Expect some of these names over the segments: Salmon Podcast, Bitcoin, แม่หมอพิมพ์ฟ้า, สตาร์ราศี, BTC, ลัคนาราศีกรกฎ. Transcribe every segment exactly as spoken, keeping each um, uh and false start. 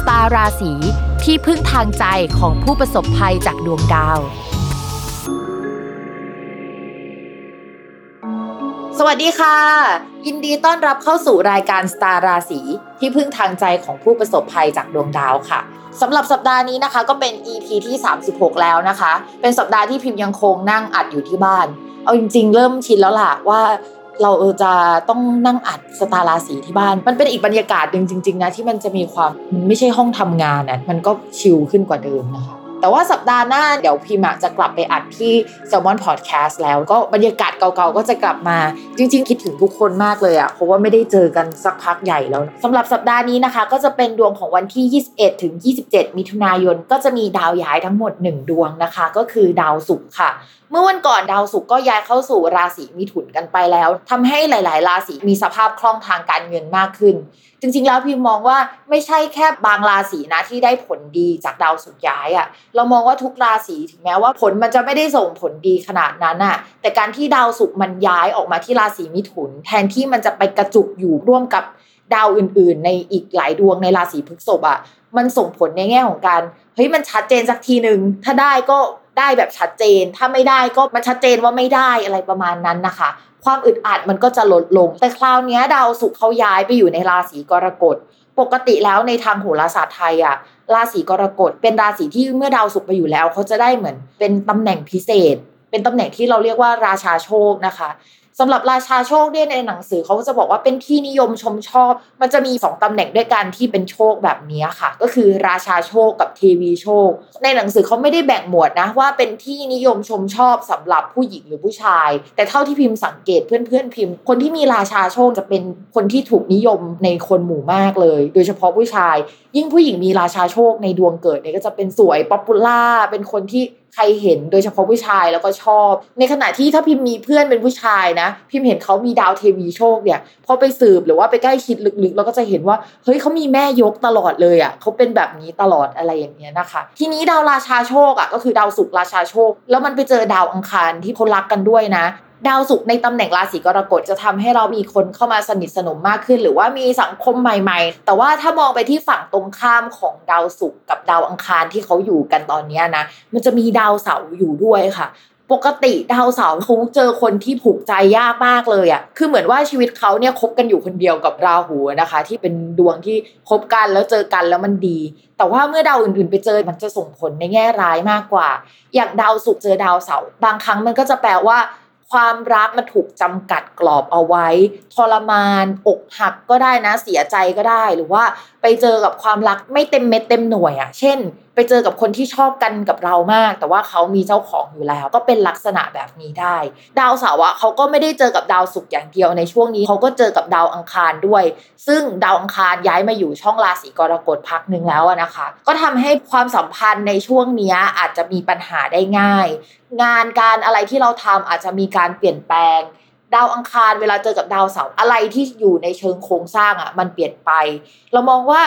สตาร์ราศีที่พึ่งทางใจของผู้ประสบภัยจากดวงดาวสวัสดีค่ะยินดีต้อนรับเข้าสู่รายการสตาร์ราศีที่พึ่งทางใจของผู้ประสบภัยจากดวงดาวค่ะสำหรับสัปดาห์นี้นะคะก็เป็น อี พี ที่สามสิบหกแล้วนะคะเป็นสัปดาห์ที่พิมพ์ยังคงนั่งอัดอยู่ที่บ้านเอาจริงๆเริ่มชินแล้วล่ะว่าเราจะต้องนั่งอัดสตาร์ราศีที่บ้านมันเป็นอีกบรรยากาศนึงจริงๆนะที่มันจะมีความมันไม่ใช่ห้องทำงานนะมันก็ชิลขึ้นกว่าเดิมนะคะแต่ว่าสัปดาห์หน้าเดี๋ยวพิมจะกลับไปอัดที่ Salmon Podcast แล้วก็บรรยากาศเก่าๆก็จะกลับมาจริงๆคิดถึงทุกคนมากเลยอ่ะเพราะว่าไม่ได้เจอกันสักพักใหญ่แล้วสำหรับสัปดาห์นี้นะคะก็จะเป็นดวงของวันที่ยี่สิบเอ็ดถึงยี่สิบเจ็ดมิถุนายนก็จะมีดาวย้ายทั้งหมดหนึ่งดวงนะคะก็คือดาวศุกร์ค่ะเมื่อวันก่อนดาวศุกร์ก็ย้ายเข้าสู่ราศีมิถุนกันไปแล้วทำให้หลายๆราศีมีสภาพคล่องทางการเงินมากขึ้นจริงๆแล้วพิมมองว่าไม่ใช่แค่บางราศีนะที่ได้ผลดีจากดาวศุกร์ย้ายอ่ะเรามองว่าทุกราศีถึงแม้ว่าผลมันจะไม่ได้ส่งผลดีขนาดนั้นอ่ะแต่การที่ดาวศุกร์มันย้ายออกมาที่ราศีมิถุนแทนที่มันจะไปกระจุกอยู่ร่วมกับดาวอื่นๆในอีกหลายดวงในราศีพฤษภอ่ะมันส่งผลในแง่ของการเฮ้ยมันชัดเจนสักทีนึงถ้าได้ก็ได้แบบชัดเจนถ้าไม่ได้ก็มันชัดเจนว่าไม่ได้อะไรประมาณนั้นนะคะความอึดอัดมันก็จะลดลงแต่คราวนี้ดาวศุกร์เขาย้ายไปอยู่ในราศีกรกฎปกติแล้วในทางโหราศาสตร์ไทยอ่ะราศีกรกฎเป็นราศีที่เมื่อดาวศุกร์ไปอยู่แล้วเขาจะได้เหมือนเป็นตำแหน่งพิเศษเป็นตำแหน่งที่เราเรียกว่าราชาโชคนะคะสำหรับราชาโชคเนี่ยในหนังสือเขาก็จะบอกว่าเป็นที่นิยมชมชอบมันจะมีสองตำแหน่งด้วยกันที่เป็นโชคแบบนี้ค่ะก็คือราชาโชคกับเทวีโชคในหนังสือเขาไม่ได้แบ่งหมวดนะว่าเป็นที่นิยมชมชอบสำหรับผู้หญิงหรือผู้ชายแต่เท่าที่พิมพ์สังเกตเพื่อนๆพิมพ์คนที่มีราชาโชคจะเป็นคนที่ถูกนิยมในคนหมู่มากเลยโดยเฉพาะผู้ชายยิ่งผู้หญิงมีราชาโชคในดวงเกิดเนี่ยก็จะเป็นสวยป๊อปปูล่าเป็นคนที่ใครเห็นโดยเฉพาะผู้ชายแล้วก็ชอบในขณะที่ถ้าพิมมีเพื่อนเป็นผู้ชายนะพิมเห็นเขามีดาวเทวีโชคเนี่ยพอไปสืบหรือว่าไปใกล้ชิดลึกๆเราก็จะเห็นว่าเฮ้ยเขามีแม่ยกตลอดเลยอ่ะเขาเป็นแบบนี้ตลอดอะไรอย่างเงี้ยนะคะทีนี้ดาวราชาโชคอ่ะก็คือดาวศุกร์ราชาโชคแล้วมันไปเจอดาวอังคารที่คนรักกันด้วยนะดาวศุกร์ในตำแหน่งราศีกรกฎจะทำให้เรามีคนเข้ามาสนิทสนมมากขึ้นหรือว่ามีสังคมใหม่ๆแต่ว่าถ้ามองไปที่ฝั่งตรงข้ามของดาวศุกร์กับดาวอังคารที่เขาอยู่กันตอนนี้นะมันจะมีดาวเสาร์อยู่ด้วยค่ะปกติดาวเสาร์เขาเจอคนที่ผูกใจยากมากเลยอ่ะคือเหมือนว่าชีวิตเขาเนี่ยคบกันอยู่คนเดียวกับราหูนะคะที่เป็นดวงที่คบกันแล้วเจอกันแล้วมันดีแต่ว่าเมื่อดาวอื่นๆไปเจอมันจะส่งผลในแง่ร้ายมากกว่าอย่างดาวศุกร์เจอดาวเสาร์บางครั้งมันก็จะแปลว่าความรักมันถูกจำกัดกรอบเอาไว้ทรมานอกหักก็ได้นะเสียใจก็ได้หรือว่าไปเจอกับความรักไม่เต็มเม็ดเต็มหน่วยอ่ะเช่นไปเจอกับคนที่ชอบกันกับเรามากแต่ว่าเขามีเจ้าของอยู่แล้วก็เป็นลักษณะแบบนี้ได้ดาวเสาร์อ่ะเขาก็ไม่ได้เจอกับดาวศุกร์อย่างเดียวในช่วงนี้เขาก็เจอกับดาวอังคารด้วยซึ่งดาวอังคารย้ายมาอยู่ช่องราศีกรกฎพักนึงแล้วนะคะก็ทำให้ความสัมพันธ์ในช่วงนี้อาจจะมีปัญหาได้ง่ายงานการอะไรที่เราทำอาจจะมีการเปลี่ยนแปลงดาวอังคารเวลาเจอกับดาวเสาร์อะไรที่อยู่ในเชิงโครงสร้างอ่ะมันเปลี่ยนไปเรามองว่า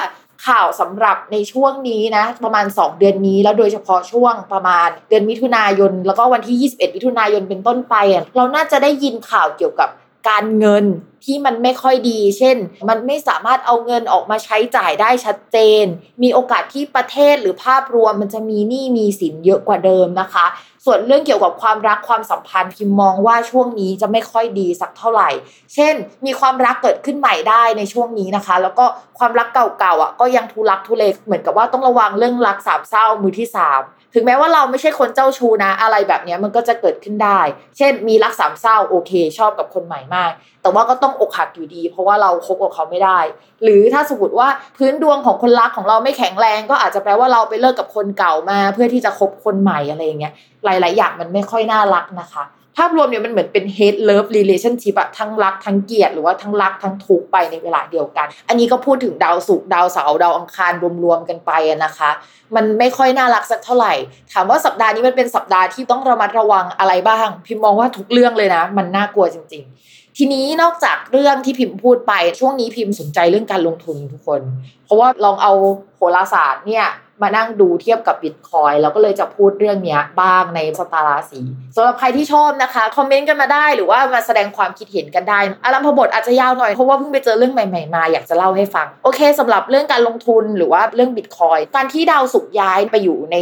ข่าวสำหรับในช่วงนี้นะประมาณสองเดือนนี้แล้วโดยเฉพาะช่วงประมาณเดือนมิถุนายนแล้วก็วันที่ยี่สิบเอ็ดมิถุนายนเป็นต้นไปอ่ะเราน่าจะได้ยินข่าวเกี่ยวกับการเงินที่มันไม่ค่อยดีเช่นมันไม่สามารถเอาเงินออกมาใช้จ่ายได้ชัดเจนมีโอกาสที่ประเทศหรือภาพรวมมันจะมีหนี้มีสินเยอะกว่าเดิมนะคะ ส่วนเรื่องเกี่ยวกับความรักความสัมพันธ์พิมมองว่าช่วงนี้จะไม่ค่อยดีสักเท่าไหร่เช่นมีความรักเกิดขึ้นใหม่ได้ในช่วงนี้นะคะแล้วก็ความรักเก่าๆอ่ะก็ยังทุลักทุเลเหมือนกับว่าต้องระวังเรื่องรักสามเศร้ามือที่สามถึงแม้ว่าเราไม่ใช่คนเจ้าชู้นะอะไรแบบนี้มันก็จะเกิดขึ้นได้เช่นมีรักสามเศร้าโอเคชอบกับคนใหม่มากแต่ว่าก็ต้องอกหักอยู่ดีเพราะว่าเราคบกับเขาไม่ได้หรือถ้าสมมติว่าพื้นดวงของคนรักของเราไม่แข็งแรงก็อาจจะแปลว่าเราไปเลิกกับคนเก่ามาเพื่อที่จะคบคนใหม่อะไรอย่างเงี้ยหลายๆอย่างมันไม่ค่อยน่ารักนะคะภาพรวมเนี่ยมันเหมือนเป็น hate love relationship อะทั้งรักทั้งเกลียดหรือว่าทั้งรักทั้งทุกข์ไปในเวลาเดียวกันอันนี้ก็พูดถึงดาวศุกร์ดาวเสาร์ดาวอังคารรวมๆกันไปนะคะมันไม่ค่อยน่ารักสักเท่าไหร่ถามว่าสัปดาห์นี้มันเป็นสัปดาห์ที่ต้องระมัดระวังอะไรบ้างพิมมองว่าทุกเรื่องเลยนะมันน่ากลัวจริงๆทีนี้นอกจากเรื่องที่พิมพ์พูดไปช่วงนี้พิมพ์สนใจเรื่องการลงทุนทุกคนเพราะว่าลองเอาโหราศาสตร์เนี่ยมานั่งดูเทียบกับ Bitcoin แล้วก็เลยจะพูดเรื่องนี้บ้างในสตาร์ราศีสำหรับใครที่ชอบนะคะคอมเมนต์กันมาได้หรือว่ามาแสดงความคิดเห็นกันได้อลัมพบทอาจจะยาวหน่อยเพราะว่าเพิ่งไปเจอเรื่องใหม่ๆมาอยากจะเล่าให้ฟังโอเคสำหรับเรื่องการลงทุนหรือว่าเรื่อง Bitcoin การที่ดาวศุกร์ย้ายไปอยู่ใน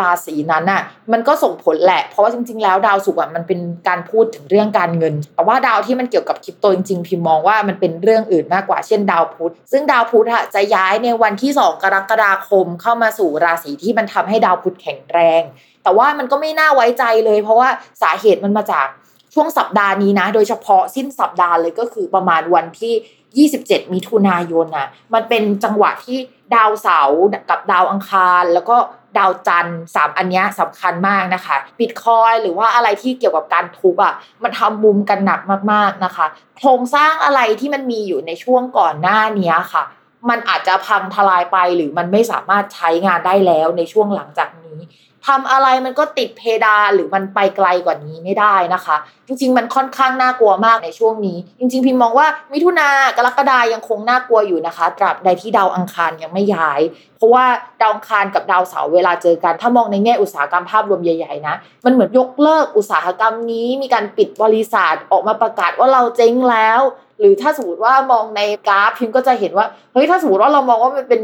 ราศีนั้นน่ะมันก็ส่งผลแหละเพราะว่าจริงๆแล้วดาวศุกร์อ่ะมันเป็นการพูดถึงเรื่องการเงินแต่ว่าดาวที่มันเกี่ยวกับคริปโตจริงๆพิมมองว่ามันเป็นเรื่องอื่นมากกว่าเช่นดาวพุธซึ่งดาวพุธอ่ะจะย้ายในวันที่สองกรกฎาคมเข้ามาสู่ราศีที่มันทำให้ดาวพุธแข็งแรงแต่ว่ามันก็ไม่น่าไว้ใจเลยเพราะว่าสาเหตุมันมาจากช่วงสัปดาห์นี้นะโดยเฉพาะสิ้นสัปดาห์เลยก็คือประมาณวันที่ยี่สิบเจ็ดมิถุนายนน่ะมันเป็นจังหวะที่ดาวเสาร์กับดาวอังคารแล้วก็ดาวจันทร์สามอันเนี้ยสำคัญมากนะคะ Bitcoin หรือว่าอะไรที่เกี่ยวกับการทุบอ่ะมันทำมุมกันหนักมากๆนะคะโครงสร้างอะไรที่มันมีอยู่ในช่วงก่อนหน้านี้ค่ะมันอาจจะพังทลายไปหรือมันไม่สามารถใช้งานได้แล้วในช่วงหลังจากนี้ทำอะไรมันก็ติดเพดานหรือมันไปไกลกว่านี้ไม่ได้นะคะจริงๆมันค่อนข้างน่ากลัวมากในช่วงนี้จริงๆพิมมองว่ามิถุนากรกฎายังคงน่ากลัวอยู่นะคะตราบใดที่ดาวอังคารยังไม่ย้ายเพราะว่าดาวอังคารกับดาวเสาร์เวลาเจอกันถ้ามองในแง่อุตสาหกรรมภาพรวมใหญ่ๆนะมันเหมือนยกเลิกอุตสาหกรรมนี้มีการปิดบริษัทออกมาประกาศว่าเราเจ๊งแล้วหรือถ้าสมมติว่ามองในกราฟพิมก็จะเห็นว่าเฮ้ยถ้าสมมติว่าเรามองว่ามันเป็น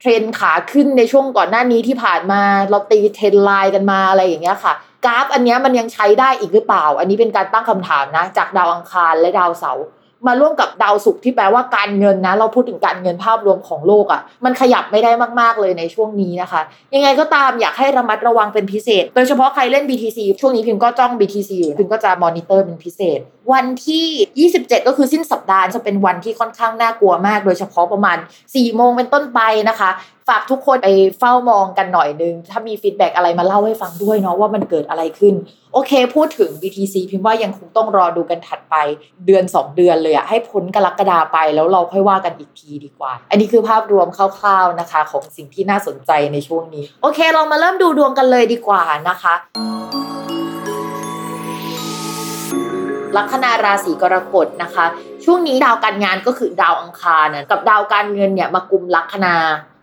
เทรนขาขึ้นในช่วงก่อนหน้านี้ที่ผ่านมาเราตีเทรนไลน์กันมาอะไรอย่างเงี้ยค่ะกราฟอันเนี้ยมันยังใช้ได้อีกหรือเปล่าอันนี้เป็นการตั้งคำถามนะจากดาวอังคารและดาวเสาร์มาร่วมกับดาวศุกร์ที่แปลว่าการเงินนะเราพูดถึงการเงินภาพรวมของโลกอ่ะมันขยับไม่ได้มากๆเลยในช่วงนี้นะคะยังไงก็ตามอยากให้ระมัดระวังเป็นพิเศษโดยเฉพาะใครเล่น บี ที ซี ช่วงนี้พิมก็จ้อง บี ที ซี อยู่พิมก็จะมอนิเตอร์เป็นพิเศษวันที่ยี่สิบเจ็ดก็คือสิ้นสัปดาห์จะเป็นวันที่ค่อนข้างน่ากลัวมากโดยเฉพาะประมาณ สี่โมงเป็นต้นไปนะคะฝากทุกคนไปเฝ้ามองกันหน่อยนึงถ้ามีฟีดแบ็กอะไรมาเล่าให้ฟังด้วยเนาะว่ามันเกิดอะไรขึ้นโอเคพูดถึง บี ที ซี พิมพ์ว่ายังคงต้องรอดูกันถัดไปเดือนสองเดือนเลยอะให้พ้นกรกฎาไปแล้วเราค่อยว่ากันอีกทีดีกว่าอันนี้คือภาพรวมคร่าวๆนะคะของสิ่งที่น่าสนใจในช่วงนี้โอเคเรามาเริ่มดูดวงกันเลยดีกว่านะคะลัคนาราศีกรกฎนะคะช่วงนี้ดาวการงานก็คือดาวอังคารนะกับดาวการเงินเนี่ยมากุมลัคนา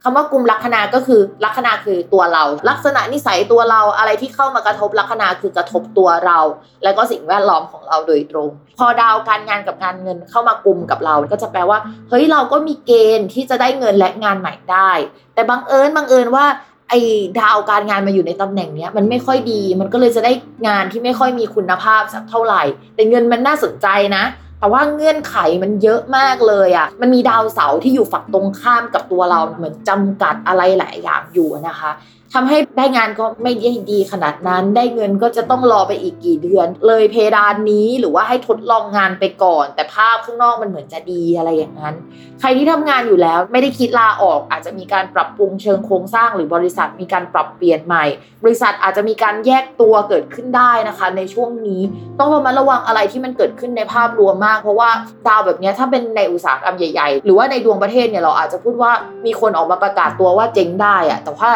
คำว่ากลุ่มลัคนาก็คือลัคนาคือตัวเราลักษณะนิสัยตัวเราอะไรที่เข้ามากระทบลัคนาคือกระทบตัวเราแล้วก็สิ่งแวดล้อมของเราโดยตรงพอดาวการงานกับงานเงินเข้ามากลุ่มกับเราก็จะแปลว่าเฮ้ยเราก็มีเกณฑ์ที่จะได้เงินและงานใหม่ได้แต่บังเอิญบังเอิญว่าไอ้ดาวการงานมาอยู่ในตำแหน่งเนี้ยมันไม่ค่อยดีมันก็เลยจะได้งานที่ไม่ค่อยมีคุณภาพสักเท่าไหร่แต่เงินมันน่าสนใจนะแต่ว่าเงื่อนไขมันเยอะมากเลยอ่ะมันมีดาวเสาร์ที่อยู่ฝั่งตรงข้ามกับตัวเราเหมือนจำกัดอะไรหลายอย่างอยู่นะคะทำให้ได้งานก็ไม่ได้ดีขนาดนั้นได้เงินก็จะต้องรอไปอีกกี่เดือนเลยเพดานนี้หรือว่าให้ทดลองงานไปก่อนแต่ภาพข้างนอกมันเหมือนจะดีอะไรอย่างนั้นใครที่ทำงานอยู่แล้วไม่ได้คิดลาออกอาจจะมีการปรับปรุงเชิงโครงสร้างหรือบริษัทมีการปรับเปลี่ยนใหม่บริษัทอาจจะมีการแยกตัวเกิดขึ้นได้นะคะในช่วงนี้ต้องระมัดระวังอะไรที่มันเกิดขึ้นในภาพรวมมากเพราะว่าดาวแบบนี้ถ้าเป็นในอุตสาหกรรมใหญ่ๆหรือว่าในดวงประเทศเนี่ยเราอาจจะพูดว่ามีคนออกมาประกาศตัวว่าเจ๊งได้อะแต่ว่า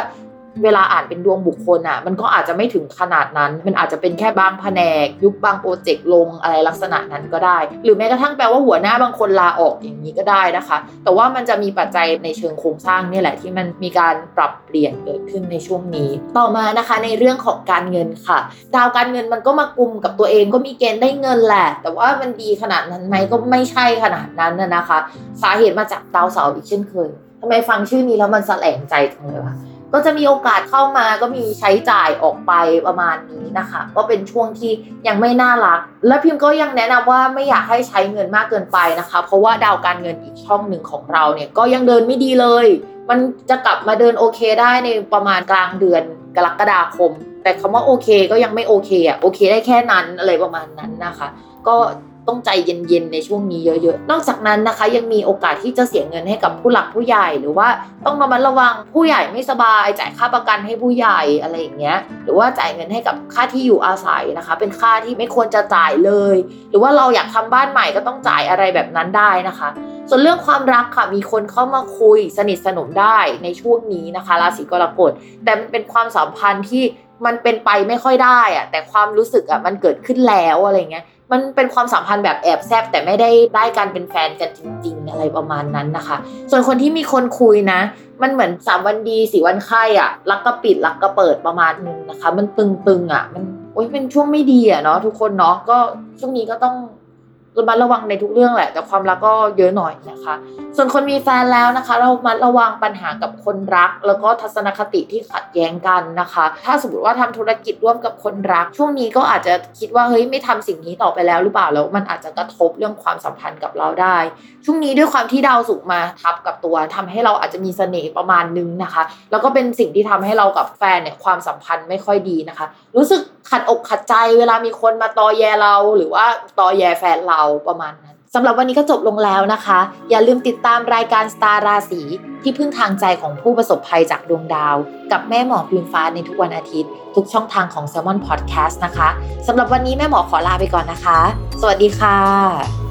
เวลาอ่านเป็นดวงบุคคลอ่ะมันก็อาจจะไม่ถึงขนาดนั้นมันอาจจะเป็นแค่บางแผนกยุบบางโปรเจกต์ลงอะไรลักษณะนั้นก็ได้หรือแม้กระทั่งแปลว่าหัวหน้าบางคนลาออกอย่างนี้ก็ได้นะคะแต่ว่ามันจะมีปัจจัยในเชิงโครงสร้างนี่แหละที่มันมีการปรับเปลี่ยนเกิดขึ้นในช่วงนี้ต่อมานะคะในเรื่องของการเงินค่ะดาวการเงินมันก็มากุมกับตัวเองก็มีเกณฑ์ได้เงินแหละแต่ว่ามันดีขนาดนั้นไหมก็ไม่ใช่ขนาดนั้นนะคะสาเหตุมาจากดาวเสาร์อีกเช่นเคยทำไมฟังชื่อนี้แล้วมันแสลงใจจังเลยวะ ก็จะมีโอกาสเข้ามาก็มีใช้จ่ายออกไปประมาณนี้นะคะก็เป็นช่วงที่ยังไม่น่ารักและพิมพ์ก็ยังแนะนำว่าไม่อยากให้ใช้เงินมากเกินไปนะคะเพราะว่าดาวการเงินอีกช่องหนึ่งของเราเนี่ยก็ยังเดินไม่ดีเลยมันจะกลับมาเดินโอเคได้ในประมาณกลางเดือนกรกฎาคมแต่คำว่าโอเคก็ยังไม่โอเคอ่ะโอเคได้แค่นั้นอะไรประมาณนั้นนะคะก็ต้องใจเย็นๆในช่วงนี้เยอะๆนอกจากนั้นนะคะยังมีโอกาสที่จะเสียเงินให้กับผู้หลักผู้ใหญ่หรือว่าต้องระมัดระวังผู้ใหญ่ไม่สบายจ่ายค่าประกันให้ผู้ใหญ่อะไรอย่างเงี้ยหรือว่าจ่ายเงินให้กับค่าที่อยู่อาศัยนะคะเป็นค่าที่ไม่ควรจะจ่ายเลยหรือว่าเราอยากทำบ้านใหม่ก็ต้องจ่ายอะไรแบบนั้นได้นะคะส่วนเรื่องความรักค่ะมีคนเข้ามาคุยสนิทสนมได้ในช่วงนี้นะคะราศีกรกฎแต่มันเป็นความสัมพันธ์ที่มันเป็นไปไม่ค่อยได้อะแต่ความรู้สึกอะมันเกิดขึ้นแล้วอะไรเงี้ยมันเป็นความสัมพันธ์แบบแอบแซบแต่ไม่ได้ได้การเป็นแฟนกันจริงๆอะไรประมาณนั้นนะคะส่วนคนที่มีคนคุยนะมันเหมือนสามวันดีสี่วันไข้อะรักก็ปิดรักก็เปิดประมาณนึงนะคะมันตึงๆอะมันโอ๊ยเป็นช่วงไม่ดีอะเนาะทุกคนเนาะก็ช่วงนี้ก็ต้องระมัดระวังในทุกเรื่องแหละแต่ความรักก็เยอะหน่อยนะคะส่วนคนมีแฟนแล้วนะคะเรามาระวังปัญหากับคนรักแล้วก็ทัศนคติที่ขัดแย้งกันนะคะถ้าสมมติว่าทำธุรกิจร่วมกับคนรักช่วงนี้ก็อาจจะคิดว่าเฮ้ยไม่ทำสิ่งนี้ต่อไปแล้วหรือเปล่าแล้วมันอาจจะกระทบเรื่องความสัมพันธ์กับเราได้ช่วงนี้ด้วยความที่ดาวศุกร์มาทับกับตัวทำให้เราอาจจะมีเสน่ห์ประมาณนึงนะคะแล้วก็เป็นสิ่งที่ทำให้เรากับแฟนเนี่ยความสัมพันธ์ไม่ค่อยดีนะคะรู้สึกขัดอกขัดใจเวลามีคนมาตอแยเราหรือว่าตอแยแฟนเราประมาณนั้นสำหรับวันนี้ก็จบลงแล้วนะคะอย่าลืมติดตามรายการสตาร์ราศีที่พึ่งทางใจของผู้ประสบภัยจากดวงดาวกับแม่หมอพิมฟ้าในทุกวันอาทิตย์ทุกช่องทางของ Salmon Podcast นะคะสำหรับวันนี้แม่หมอขอลาไปก่อนนะคะสวัสดีค่ะ